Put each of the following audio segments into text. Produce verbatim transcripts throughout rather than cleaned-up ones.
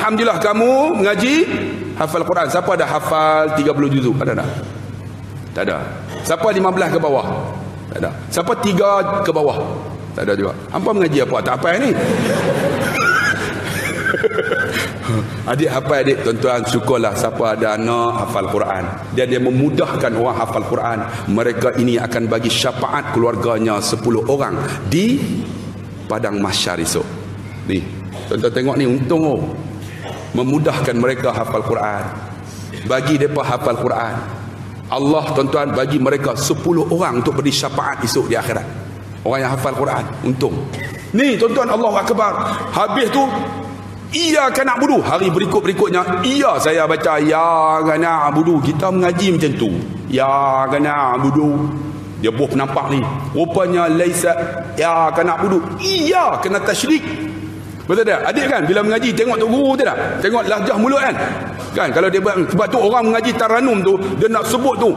Alhamdulillah kamu mengaji hafal Quran. Siapa dah hafal tiga puluh juzuk? Ada tak? Tak ada. Siapa lima belas ke bawah? Tak ada. Siapa tiga ke bawah? Tak ada juga. Hampa mengaji apa? Tak hafal ni. Adik hafal adik, tuan-tuan, syukurlah siapa ada anak hafal Quran. Dan dia memudahkan orang hafal Quran. Mereka ini akan bagi syafaat keluarganya sepuluh orang di padang mahsyar esok. Ni, tuan-tuan tengok ni, untung oh. Memudahkan mereka hafal Quran. Bagi depa hafal Quran. Allah tuan-tuan bagi mereka sepuluh orang untuk beri syafaat esok di akhirat. Orang yang hafal Quran, untung. Ni tuan-tuan, Allahu akbar. Habis tu ia kena budu. Hari berikut-berikutnya ia saya baca ya kena budu. Kita mengaji macam tu. Ya kena budu. Dia boh penampak ni. Rupanya laisa ya kena budu. Ia kena tasyrik. Betul tak? Adik kan bila mengaji tengok tok guru tu tak? Tengok lahjah mulut kan? Kan kalau dia buat, sebab tu orang mengaji taranum tu dia nak sebut tu.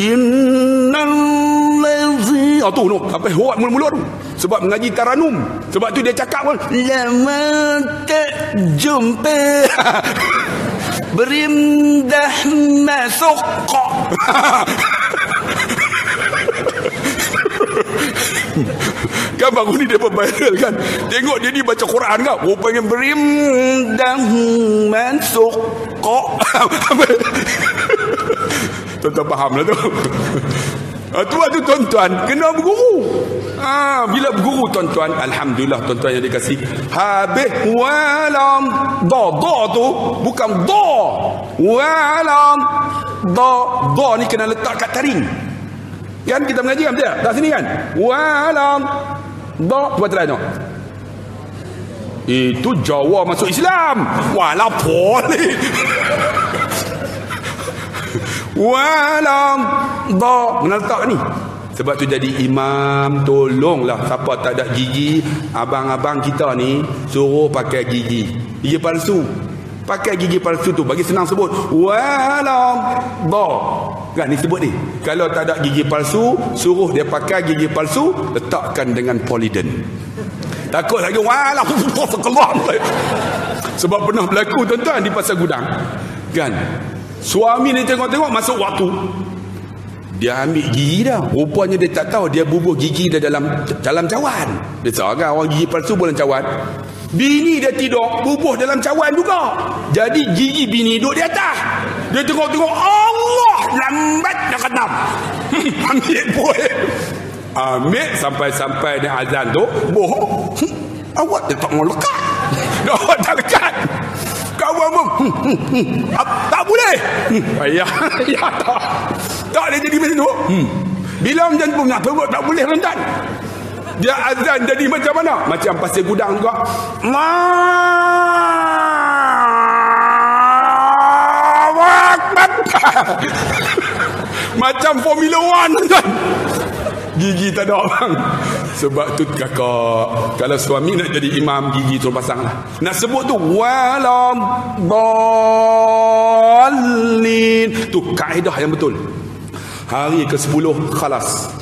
Innal-lazina. Oh, tu no. Apa horat mulut-mulut tu. Sebab mengaji taranum. Sebab tu dia cakap pun lama tak jumpa. Berimdah masuk. Kan baru ni dia viral kan. Tengok dia ni baca Quran kan. Rupanya berimdah masuk. Tuan-tuan fahamlah tu. Itulah tu tuan-tuan, kena berguru. Ha, bila berguru tuan-tuan, alhamdulillah tuan-tuan yang dikasihi. Habis walam da, da tu bukan da. Walam da, da ni kena letak kat taring. Kan kita mengaji kan tak? Dah sini kan. Walam da, cuba try tu. Itu Jawa masuk Islam. Walaupun ni. Walam da, kena letak ni. Sebab tu jadi imam, tolonglah siapa tak ada gigi, abang-abang kita ni suruh pakai gigi gigi palsu. Pakai gigi palsu tu bagi senang sebut walam da kan ni sebut ni. Kalau tak ada gigi palsu, suruh dia pakai gigi palsu, letakkan dengan poliden. Takut lagi walam sebab pernah berlaku tuan-tuan di Pasar Gudang kan. Suami ni tengok-tengok masuk waktu. Dia ambil gigi dah. Rupanya dia tak tahu dia bubuh gigi dia dalam dalam cawan. Biasa kan orang gigi palsu boleh cawan. Bini dia tidur, bubuh dalam cawan juga. Jadi gigi bini duduk di atas. Dia tengok-tengok Allah lambat nak kena. Ambil boleh. Ambil sampai-sampai dia azan tu, bohong. Awak dia tak mau lekat. Dah tak lekat. Kawan pun hmm, hmm, hmm. Tak boleh hmm. ya, ya tak tak boleh jadi macam tu hmm. Bila macam tu nak perut tak boleh rentan. Dia azan jadi macam mana? Macam Pasir Gudang juga. Macam Formula One kan? Gigi tak ada bang. Sebab tu kakak, kalau suami nak jadi imam, gigi tu pasanglah. Nak sebut tu walam balin. Tu kaedah yang betul. Hari ke sepuluh khalas.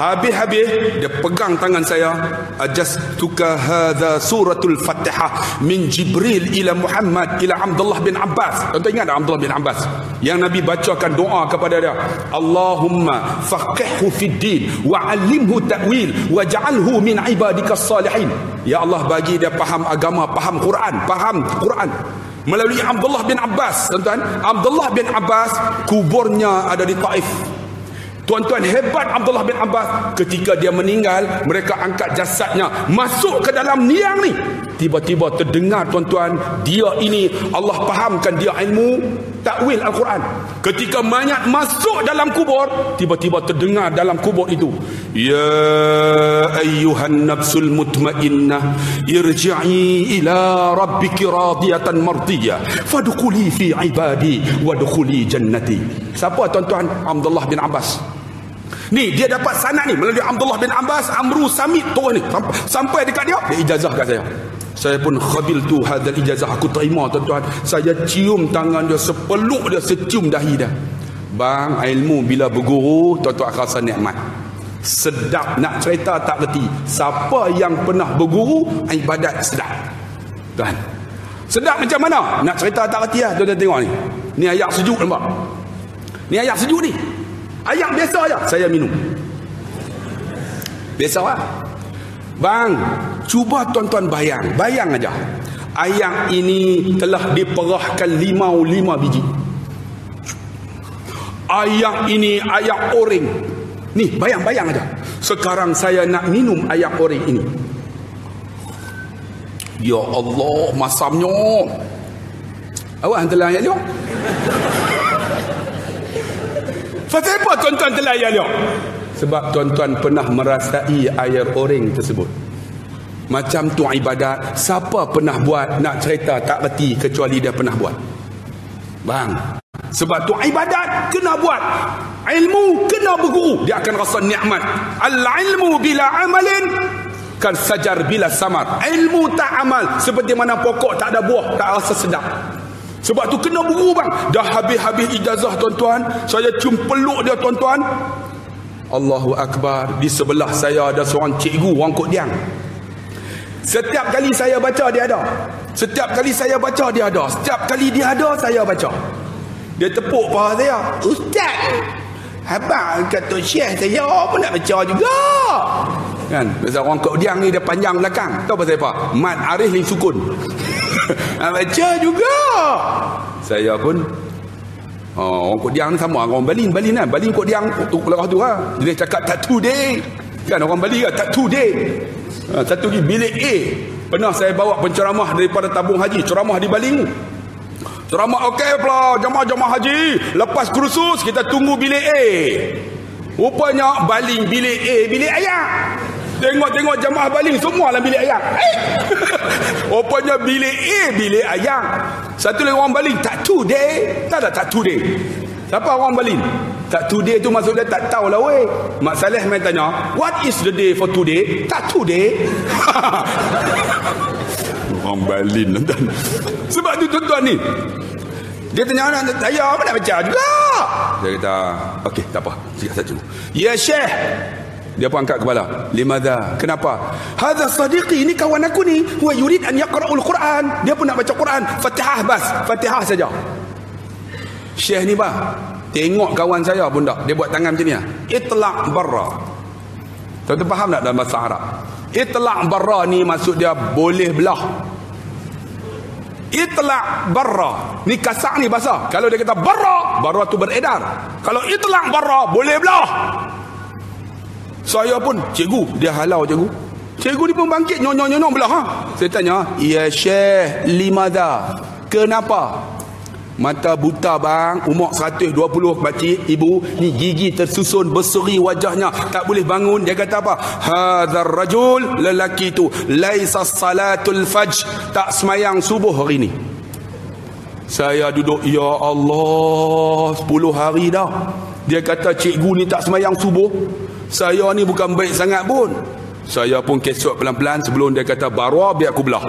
Habis-habis dia pegang tangan saya, ajastuka hadza suratul Fatihah min Jibril ila Muhammad ila Abdullah bin Abbas. Tuan-tuan ingat Abdullah bin Abbas yang Nabi bacakan doa kepada dia, Allahumma faqihhu fid din wa 'allimhu ta'wil waj'alhu min ibadikas salihin. Ya Allah, bagi dia faham agama, faham Quran, faham Quran melalui Abdullah bin Abbas. Tuan-tuan, Abdullah bin Abbas kuburnya ada di Taif. Tuan-tuan, hebat Abdullah bin Abbas. Ketika dia meninggal, mereka angkat jasadnya, masuk ke dalam liang ni. Tiba-tiba terdengar tuan-tuan, dia ini Allah fahamkan dia ilmu takwil Al-Quran. Ketika mayat masuk dalam kubur, tiba-tiba terdengar dalam kubur itu, ya ayyuhan nafsul mutmainnah irji'i ila rabbiki radiyatan mardiyah fadkhuli fi ibadi wadkhuli jannati. Siapa tuan-tuan? Abdullah bin Abbas. Ni dia dapat sanad ni melalui Abdullah bin Abbas, Amru Samit turun ni sampai, sampai dekat dia, dia ijazah kat saya. Saya pun khabil tu hadal ijazah, aku terima tuan-tuan. Saya cium tangan dia, sepeluk dia, secium dahi dia. Bang, ilmu bila berguru tuan-tuan rasa nikmat. Sedap nak cerita tak reti. Siapa yang pernah berguru, ibadat sedap. Tuan. Sedap macam mana? Nak cerita tak reti lah. Tuan-tuan tengok ni. Ni ayak sejuk nampak? Ni ayak sejuk ni. Ayak biasa je. Saya minum. Biasa lah. Bang, cuba tuan-tuan bayang. Bayang aja. Ayak ini telah diperahkan lima lima biji. Ayak ini ayak oring. Ni bayang-bayang aja. Sekarang saya nak minum ayak oring ini. Ya Allah, masamnya. Awak hang telan ayak liok? Pasal apa tuan-tuan telan ayak liok? Sebab tuan-tuan pernah merasai air oring tersebut. Macam tu ibadat. Siapa pernah buat nak cerita tak reti kecuali dia pernah buat. Bang, sebab tu ibadat kena buat. Ilmu kena berguru. Dia akan rasa nikmat. Al-ilmu bila amalin kan sajar bila samar. Ilmu tak amal seperti mana pokok tak ada buah, tak rasa sedap. Sebab tu kena berguru bang. Dah habis-habis ijazah tuan-tuan, saya cium peluk dia tuan-tuan. Allahu Akbar. Di sebelah saya ada seorang cikgu Wan Kut Diang. Setiap kali saya baca dia ada. Setiap kali saya baca dia ada. Setiap kali dia ada saya baca. Dia tepuk paha saya. Ustaz, abang kata syekh saya pun nak baca juga. Kan? Pasal Orang Kut Diang ni dia panjang belakang. Tahu pasal apa? Mat Arif ni sukun. Nak baca juga. Saya pun oh, Orang Kut Diang ni sama orang Baling, Baling kan. Baling Kut Diang tu keluar tu lah. Dia cakap tak tu dek. Kan orang Baling lah, tak tu dek. Ha, satu lagi bilik A. Pernah saya bawa penceramah daripada Tabung Haji, ceramah di Baling. Ceramah okey pula, jemaah-jemaah haji. Lepas kursus kita tunggu bilik A. Rupanya Baling bilik A, bilik ayak. Tengok-tengok jemaah Baling semua dalam bilik ayak. Eh? Rupanya bilik A, bilik ayak. Satu lagi orang Baling tak tu dek. Tak ada tak tu dek. Siapa orang Baling? Tak today tu maksud dia tak tahulah weh. Mak Saleh main tanya, what is the day for today? Tak today. Orang Balin. Sebab tu tuan-tuan ni. Dia tanya anak saya apa nak baca juga. Dia kata, okey tak apa. Cakap satu. Ya Syekh. Dia pun angkat kepala. Limadha? Kenapa? Hadza sadiqi, ni kawan aku ni. Wa yurid an yaqra'ul Quran. Dia pun nak baca Quran. Fatihah bas. Fatihah saja. Syekh ni bah. Tengok kawan saya pun dah. Dia buat tangan macam ni lah. Itlaq barra. Tuan-tuan faham tak dalam bahasa Arab? Itlaq barra ni maksud dia boleh belah. Itlaq barra. Ni kasar ni bahasa. Kalau dia kata barra, barra tu beredar. Kalau itlaq barra, boleh belah. Saya pun, cikgu. Dia halau cikgu. Cikgu ni pun bangkit nyonyong-nyonyong belah. Ha? Saya tanya, ya Syekh limadha? Kenapa? Mata buta bang, umur seratus dua puluh pakcik, ibu, ni gigi tersusun berseri wajahnya, tak boleh bangun. Dia kata apa? Hadzal rajul, lelaki tu, laisa salatul fajr, tak semayang subuh hari ni. Saya duduk, ya Allah, sepuluh hari dah. Dia kata cikgu ni tak semayang subuh. Saya ni bukan baik sangat pun. Saya pun kesot pelan-pelan sebelum dia kata barua biar aku belah.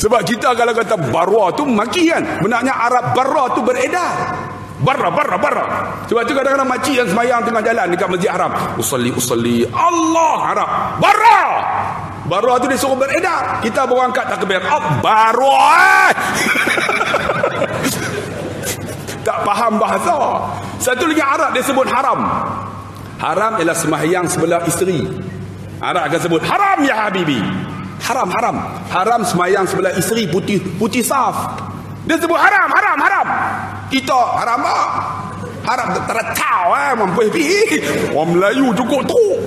Sebab kita kalau kata barwa tu maki kan. Benarnya Arab barra tu beredar. Barra, barra, barra. Sebab tu kadang-kadang makcik yang semayang tengah jalan dekat Masjid Haram. Usalli, usalli. Allah Arab. Barra. Barra tu dia suruh beredar. Kita baru angkat takbir. Oh, barwa. Tak faham bahasa. Satu lagi Arab dia sebut haram. Haram ialah semayang sebelah isteri. Arab akan sebut haram ya habibi. Haram, haram. Haram semayang sebelah isteri putih, putih saf. Dia sebut haram, haram, haram. Kita haram tak? Haram tertau eh, mampu pergi. Orang Melayu cukup teruk.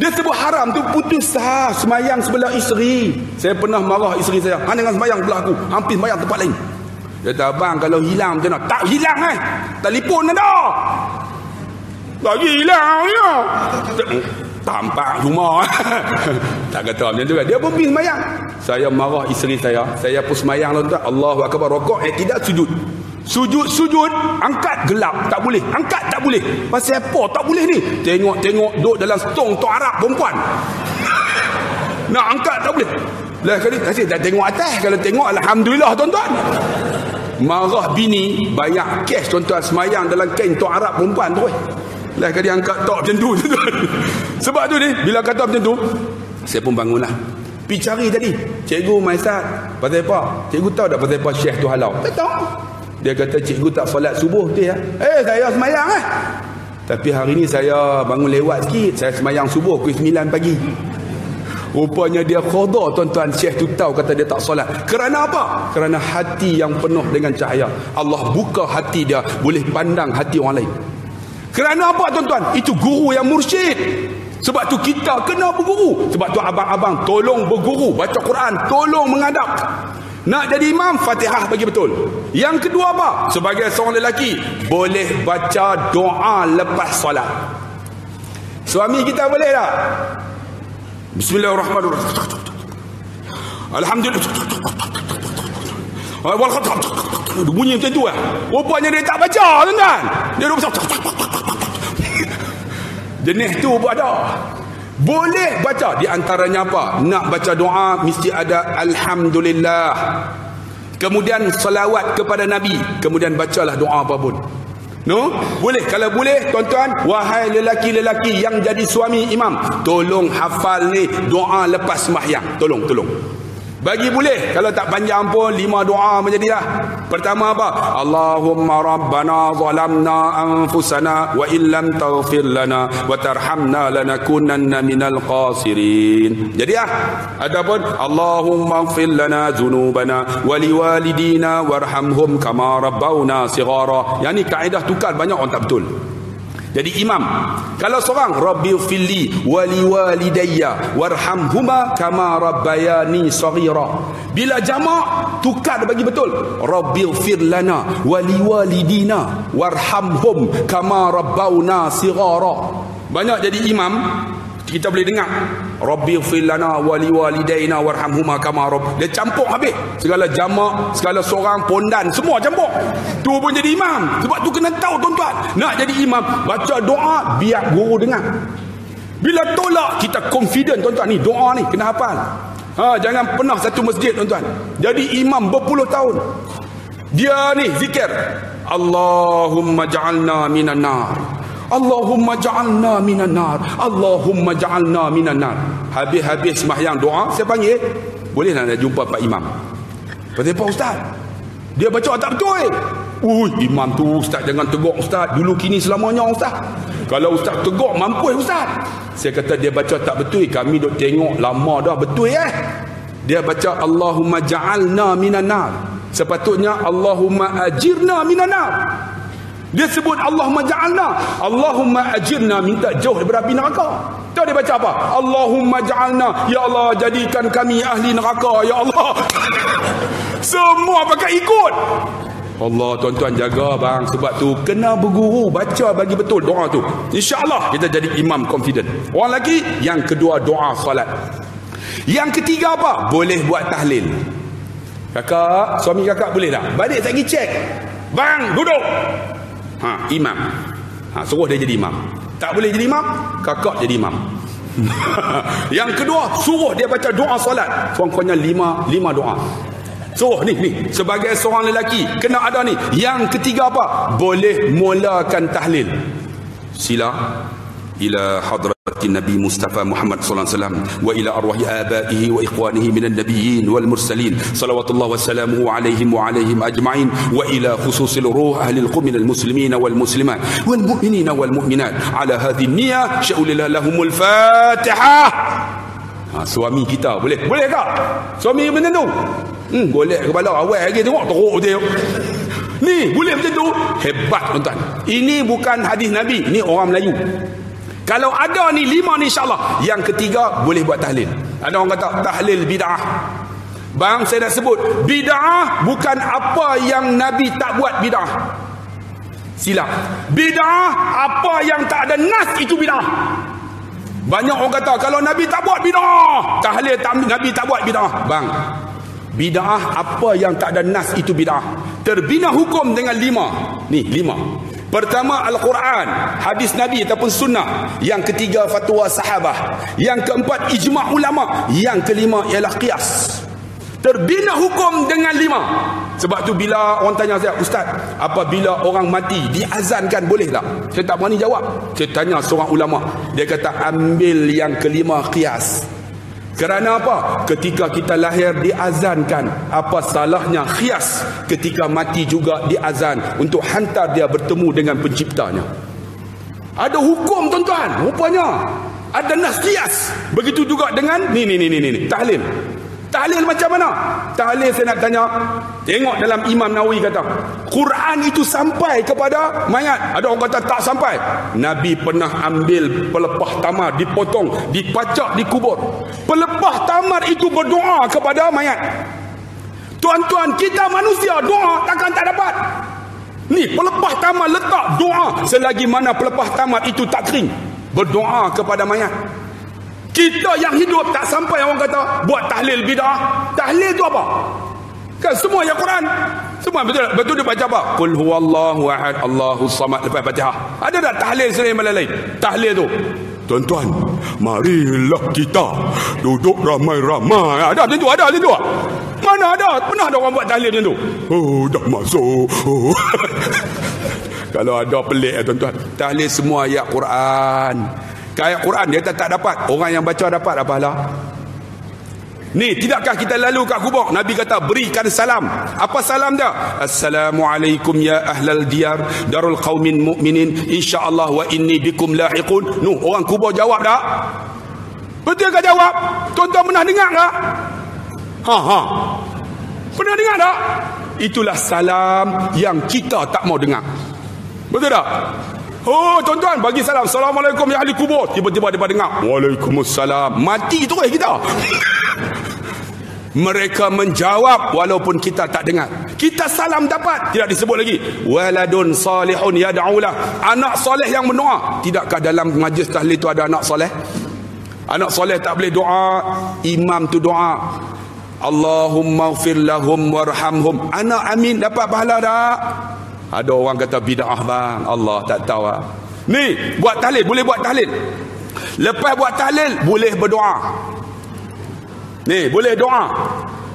Dia sebut haram tu putih saf, semayang sebelah isteri. Saya pernah marah isteri saya. Hang dengan semayang sebelah aku, hampir semayang tempat lain. Dia kata, abang kalau hilang macam mana? Tak hilang eh. Telefon ada. Lagi hilang ya. Tampak rumah. Tak kata macam tu kan. Dia pun pergi semayang. Saya marah isteri saya. Saya pun semayang lah tuan. Allahu Akbar. Rokok eh tidak sujud. Sujud-sujud. Angkat gelap. Tak boleh. Angkat tak boleh. Pasal apa? Tak boleh ni. Tengok-tengok duduk dalam stong tu Arab perempuan. Nak angkat tak boleh. Lain kali asyik dah tengok atas. Kalau tengok alhamdulillah tuan-tuan. Marah bini. Banyak kes tuan-tuan semayang dalam kain tu Arab perempuan tu. Lah kali angkat tak macam tu. Sebab tu ni bila kata macam tu saya pun bangunlah. Pergi cari tadi. Cikgu Maisat, pasal apa? Cikgu tahu tak pasal apa syekh tu halau? Tak tahu. Dia kata cikgu tak solat subuh tu ya. Eh, saya semayang eh. Tapi hari ni saya bangun lewat sikit. Saya semayang subuh pukul sembilan pagi. Rupanya dia qada, tuan-tuan. Syekh tu tahu kata dia tak solat. Kerana apa? Kerana hati yang penuh dengan cahaya. Allah buka hati dia, boleh pandang hati orang lain. Kerana apa tuan-tuan? Itu guru yang mursyid. Sebab tu kita kena berguru. Sebab tu abang-abang tolong berguru, baca Quran, tolong mengadap. Nak jadi imam, Fatihah bagi betul. Yang kedua apa? Sebagai seorang lelaki, boleh baca doa lepas solat. Suami kita boleh tak? Bismillahirrahmanirrahim. Alhamdulillah. Dia bunyi macam tu lah. Rupanya dia tak baca tuan-tuan. Dia rupanya jenis tu pun ada. Boleh baca. Di antaranya apa? Nak baca doa mesti ada Alhamdulillah. Kemudian salawat kepada Nabi. Kemudian bacalah doa apa pun. No? Boleh. Kalau boleh tuan-tuan, wahai lelaki-lelaki yang jadi suami imam, tolong hafal ni doa lepas sembahyang. Tolong, tolong. Bagi boleh. Kalau tak panjang pun, lima doa menjadilah. Pertama apa? Allahumma rabbana zalamna anfusana wa illam taghfir lana wa tarhamna lanakunanna minal qasirin. Jadi ah, adapun Allahumma ighfir lana dzunubana wa liwalidina warhamhum kama rabbawna shighara. Yang ni kaedah tukar banyak orang tak betul. Jadi imam kalau seorang rabbighfirli wa liwalidayya warhamhuma kama rabbayani saghira. Bila jamak tukar bagi betul. Rabbighfir lana wa liwalidina warhamhum kama rabbauna saghira. Banyak jadi imam kita boleh dengar rabbighfir lana wa liwalidayna warhamhuma kama rabb. Dia campur habis segala jamak, segala seorang, pondan, semua campur. Tu pun jadi imam. Sebab tu kena tahu tuan-tuan, nak jadi imam baca doa biar guru dengar. Bila tolak kita confident tuan-tuan, ni doa ni kena hafal. Ha, jangan pernah satu masjid tuan-tuan. Jadi imam berpuluh tahun. Dia ni zikir Allahumma ja'alna minan nar. Allahumma ja'alna minan nar, Allahumma ja'alna minan nar. Habis-habis sembahyang doa saya panggil, boleh nak jumpa pak imam. Pasal apa ustaz? Dia baca tak betul. Ui, imam tu ustaz jangan tegur ustaz, dulu kini selamanya ustaz. Kalau ustaz tegur mampus ustaz. Saya kata dia baca tak betul, kami duk tengok lama dah betul eh. Dia baca Allahumma ja'alna minan nar. Sepatutnya Allahumma ajirna minan nar. Dia sebut Allahumma ja'alna, Allahumma ajirna, minta jauh daripada api neraka. Tahu dia baca apa? Allahumma ja'alna, ya Allah jadikan kami ahli neraka ya Allah. Semua pakai ikut Allah. Tuan-tuan jaga bang. Sebab tu kena berguru, baca bagi betul doa tu. InsyaAllah kita jadi imam confident. Orang lagi, yang kedua doa salat. Yang ketiga apa? Boleh buat tahlil. Kakak, suami kakak boleh tak? Balik saya pergi cek. Bang, duduk. Ha, imam. Ha, suruh dia jadi imam. Tak boleh jadi imam, kakak jadi imam. Yang kedua, suruh dia baca doa solat. Kurang-kurangnya lima, lima doa. Suruh ni, ni. Sebagai seorang lelaki, kena ada ni. Yang ketiga apa? Boleh mulakan tahlil. Sila ila hadrat Nabi Mustafa Muhammad sallallahu alaihi wasallam wa ila arwahi abaihi wa ikhwanihi minan nabiyyin wal mursalin salawatullah wassalamuhu alaihim wa alaihim ajma'in wa ila khususil ruh ahli al-qum minal muslimin wal muslimat wal mu'minina wal mu'minat ala hadhihi niyyah sya'ulillah lahumul fatihah. Ha, suami kita boleh boleh tak? Suami benda tu hmm golek kepala awal lagi tengok teruk dia. Ni boleh macam tu, hebat tuan-tuan. Ini bukan hadis Nabi, ni orang Melayu. Kalau ada ni lima ni insyaAllah. Yang ketiga boleh buat tahlil. Ada orang kata tahlil bid'ah. Bang, saya dah sebut bid'ah bukan apa yang Nabi tak buat bid'ah. Silap. Bid'ah apa yang tak ada nas itu bid'ah. Banyak orang kata kalau Nabi tak buat bid'ah, tahlil tak, Nabi tak buat bid'ah. Bang, bid'ah apa yang tak ada nas itu bid'ah. Terbina hukum dengan lima. Ni lima. Pertama Al-Quran, hadis Nabi ataupun sunnah. Yang ketiga fatwa sahabah. Yang keempat ijma' ulama. Yang kelima ialah qiyas. Terbina hukum dengan lima. Sebab tu bila orang tanya saya, ustaz, apabila orang mati diazankan boleh tak? Saya tak berani jawab. Saya tanya seorang ulama, dia kata ambil yang kelima qiyas. Kerana apa? Ketika kita lahir diazankan, apa salahnya khias ketika mati juga diazan untuk hantar dia bertemu dengan penciptanya. Ada hukum tuan-tuan, rupanya ada nas khias. Begitu juga dengan ni ni ni ni ni tahlil. Tahlil macam mana? Tahlil saya nak tanya. Tengok dalam Imam Nawawi kata, Quran itu sampai kepada mayat. Ada orang kata tak sampai. Nabi pernah ambil pelepah tamar, dipotong, dipacak, dikubur. Pelepah tamar itu berdoa kepada mayat. Tuan-tuan, kita manusia doa takkan tak dapat. Ni pelepah tamar letak doa. Selagi mana pelepah tamar itu tak kering, berdoa kepada mayat. Kita yang hidup tak sampai orang kata buat tahlil bidah. Tahlil tu apa? Kan semua yang Quran. Semua betul betul dia baca apa? Qul huwallahu ahad, Allahus samad, lepas Fatihah. Ada tak tahlil selain benda lain? Tahlil tu. Tuan-tuan, marilah kita duduk ramai-ramai. Ada macam tu, ada macam tu. Mana ada? Pernah ada orang buat tahlil macam tu? Oh, dah masuk. Oh. Kalau ada pelik tuan-tuan. Tahlil semua ayat Quran. Ayat Quran dia tak, tak dapat. Orang yang baca dapat apa lah. Ni tidakkah kita lalu kat kubur, Nabi kata berikan salam. Apa salam dia? Assalamualaikum ya ahlal diyar darul qaumin mu'minin insyaallah wa inni bikum lahiqun. Nuh, orang kubur jawab tak? Betul ke jawab? Tuan-tuan pernah dengar tak? Ha ha. Pernah dengar tak? Itulah salam yang kita tak mau dengar. Betul tak? Oh tuan-tuan, bagi salam, assalamualaikum ya ahli kubur. Tiba-tiba dia dengar waalaikumsalam. Mati terus kita. Mereka menjawab walaupun kita tak dengar. Kita salam dapat, tidak disebut lagi. Waladun salihun yad'ulah. Anak soleh yang berdoa. Tidakkah dalam majlis tahlil itu ada anak soleh? Anak soleh tak boleh doa, imam tu doa. Allahumma ghfir lahum warhamhum. Anak amin dapat pahala tak? Ada orang kata bid'ah bang, Allah tak tahu lah. Ni buat tahlil, boleh buat tahlil. Lepas buat tahlil boleh berdoa. Ni boleh doa.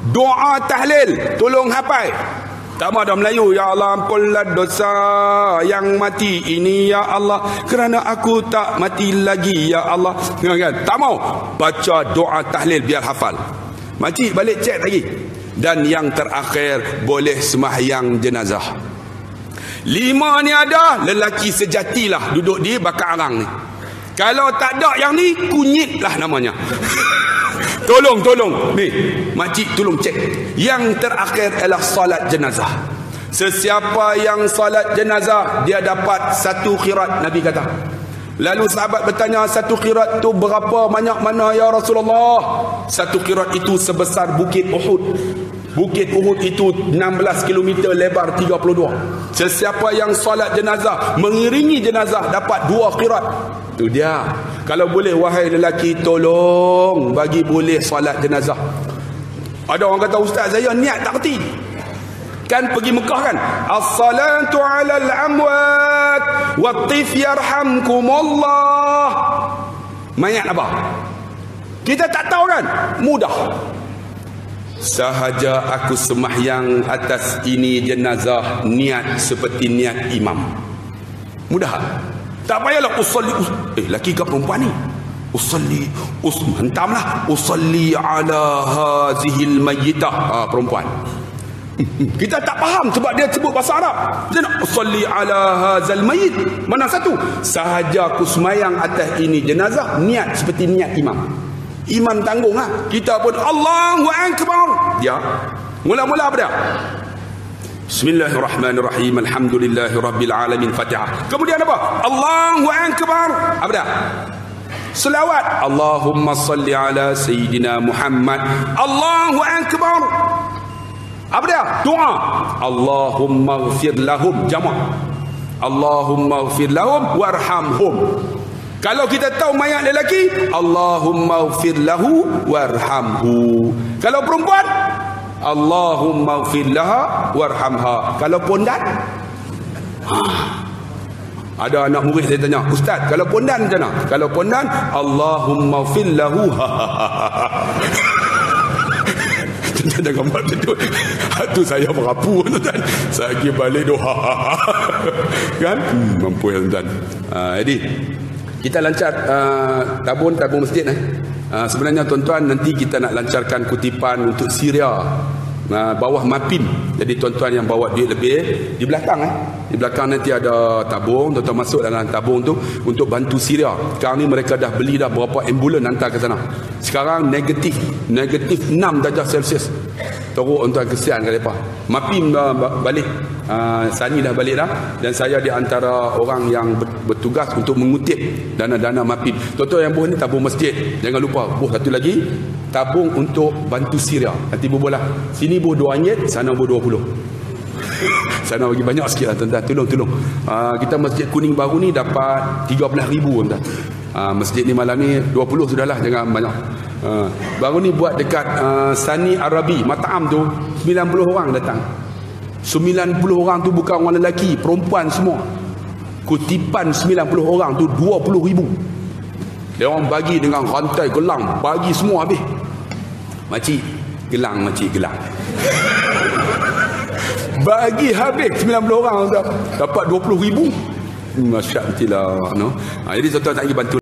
Doa tahlil, tolong hafal. Tak mahu dah Melayu. Ya Allah ampunlah dosa yang mati ini ya Allah, kerana aku tak mati lagi ya Allah. Tak mahu baca doa tahlil, biar hafal. Makcik balik cek lagi. Dan yang terakhir boleh sembahyang jenazah. Lima ni ada, lelaki sejatilah duduk di bakar arang ni. Kalau tak ada yang ni, kunyit lah namanya. Tolong, tolong. Ni, makcik tolong cek. Yang terakhir ialah salat jenazah. Sesiapa yang salat jenazah, dia dapat satu khirat, Nabi kata. Lalu sahabat bertanya, satu khirat tu berapa banyak mana ya Rasulullah? Satu khirat itu sebesar bukit Uhud. Bukit Uhud itu enam belas kilometer lebar tiga puluh dua. Sesiapa yang solat jenazah mengiringi jenazah dapat dua khirat. Tu dia. Kalau boleh wahai lelaki, tolong bagi boleh solat jenazah. Ada orang kata ustaz saya niat tak kerti. Kan pergi Mekah kan? As-salatu 'alal amwat wat-tif yarhamkumullah. Mayat apa? Kita tak tahu kan? Mudah. Sahaja aku semahyang atas ini jenazah, niat seperti niat imam. Mudah. Tak payahlah usalli us eh laki ke perempuan ni? Usalli us hentamlah usalli ala hazihil mayyitah. Ha, perempuan. Kita tak faham sebab dia sebut bahasa Arab. Macam nak usalli ala hazal mayyit. Mana satu? Sahaja aku semayang atas ini jenazah, niat seperti niat imam. Imam tanggung lah. Kita pun Allahu Akbar. Dia mula-mula apa dia? Bismillahirrahmanirrahim. Alhamdulillahirrabbilalamin. Fatihah. Kemudian apa? Allahu Akbar. Apa dia? Selawat. Allahumma salli ala Sayyidina Muhammad. Allahu Akbar. Apa dia? Doa. Allahumma ghafir lahum. Jamak. Allahumma ghafir lahum warhamhum. Kalau kita tahu mayat lelaki, Allahumma ghafir lahu warhamhu. Kalau perempuan, Allahumma ghafir laha warhamha. Kalau pondan, ha. Ada anak murid saya tanya, ustaz, kalau pondan macam mana? Kalau pondan, Allahumma ghafir lahu. Tuan-tuan jangan buat betul. Itu saya merapu tuan-tuan. Saya pergi balik doa. Kan? Hmm, mampu ya tuan-tuan. Ha, jadi kita lancar uh, tabung-tabung masjid eh. Ha, sebenarnya tuan-tuan, nanti kita nak lancarkan kutipan untuk Syria, ha, bawah MAPIM. Jadi tuan-tuan yang bawa duit lebih, di belakang eh. di belakang nanti ada tabung, tuan-tuan masuk dalam tabung tu untuk bantu Syria. Sekarang ni mereka dah beli dah berapa ambulan hantar ke sana. Sekarang negatif, negatif enam darjah Celsius. Teruk tuan-tuan, kesian kat mereka. MAPIM dah balik, ha, Sani dah balik dah, dan saya di antara orang yang bertugas untuk mengutip dana-dana MAPIM. Tuan-tuan, yang buah ni tabung masjid, jangan lupa. Buah satu lagi, tabung untuk bantu Syria. Nanti bubuh lah. Sini bubuh dua ringgit, sana bubuh dua puluh. Sana bagi banyak sikit lah tuan-tuan. Tolong-tolong. Uh, kita masjid kuning baru ni dapat tiga belas ribu tuan-tuan. Uh, masjid ni malam ni dua puluh sudahlah. Jangan banyak. Uh, baru ni buat dekat uh, Sani Arabi, Mat'am tu sembilan puluh orang datang. sembilan puluh orang tu bukan orang lelaki, perempuan semua. Kutipan sembilan puluh orang tu dua puluh ribu. Dia orang bagi dengan rantai gelang, bagi semua habis. Makcik gelang, makcik gelang. Bagi habis sembilan puluh orang, dapat dua puluh ribu. Masya Allah. No? Ha, jadi tuan-tuan tak pergi bantu.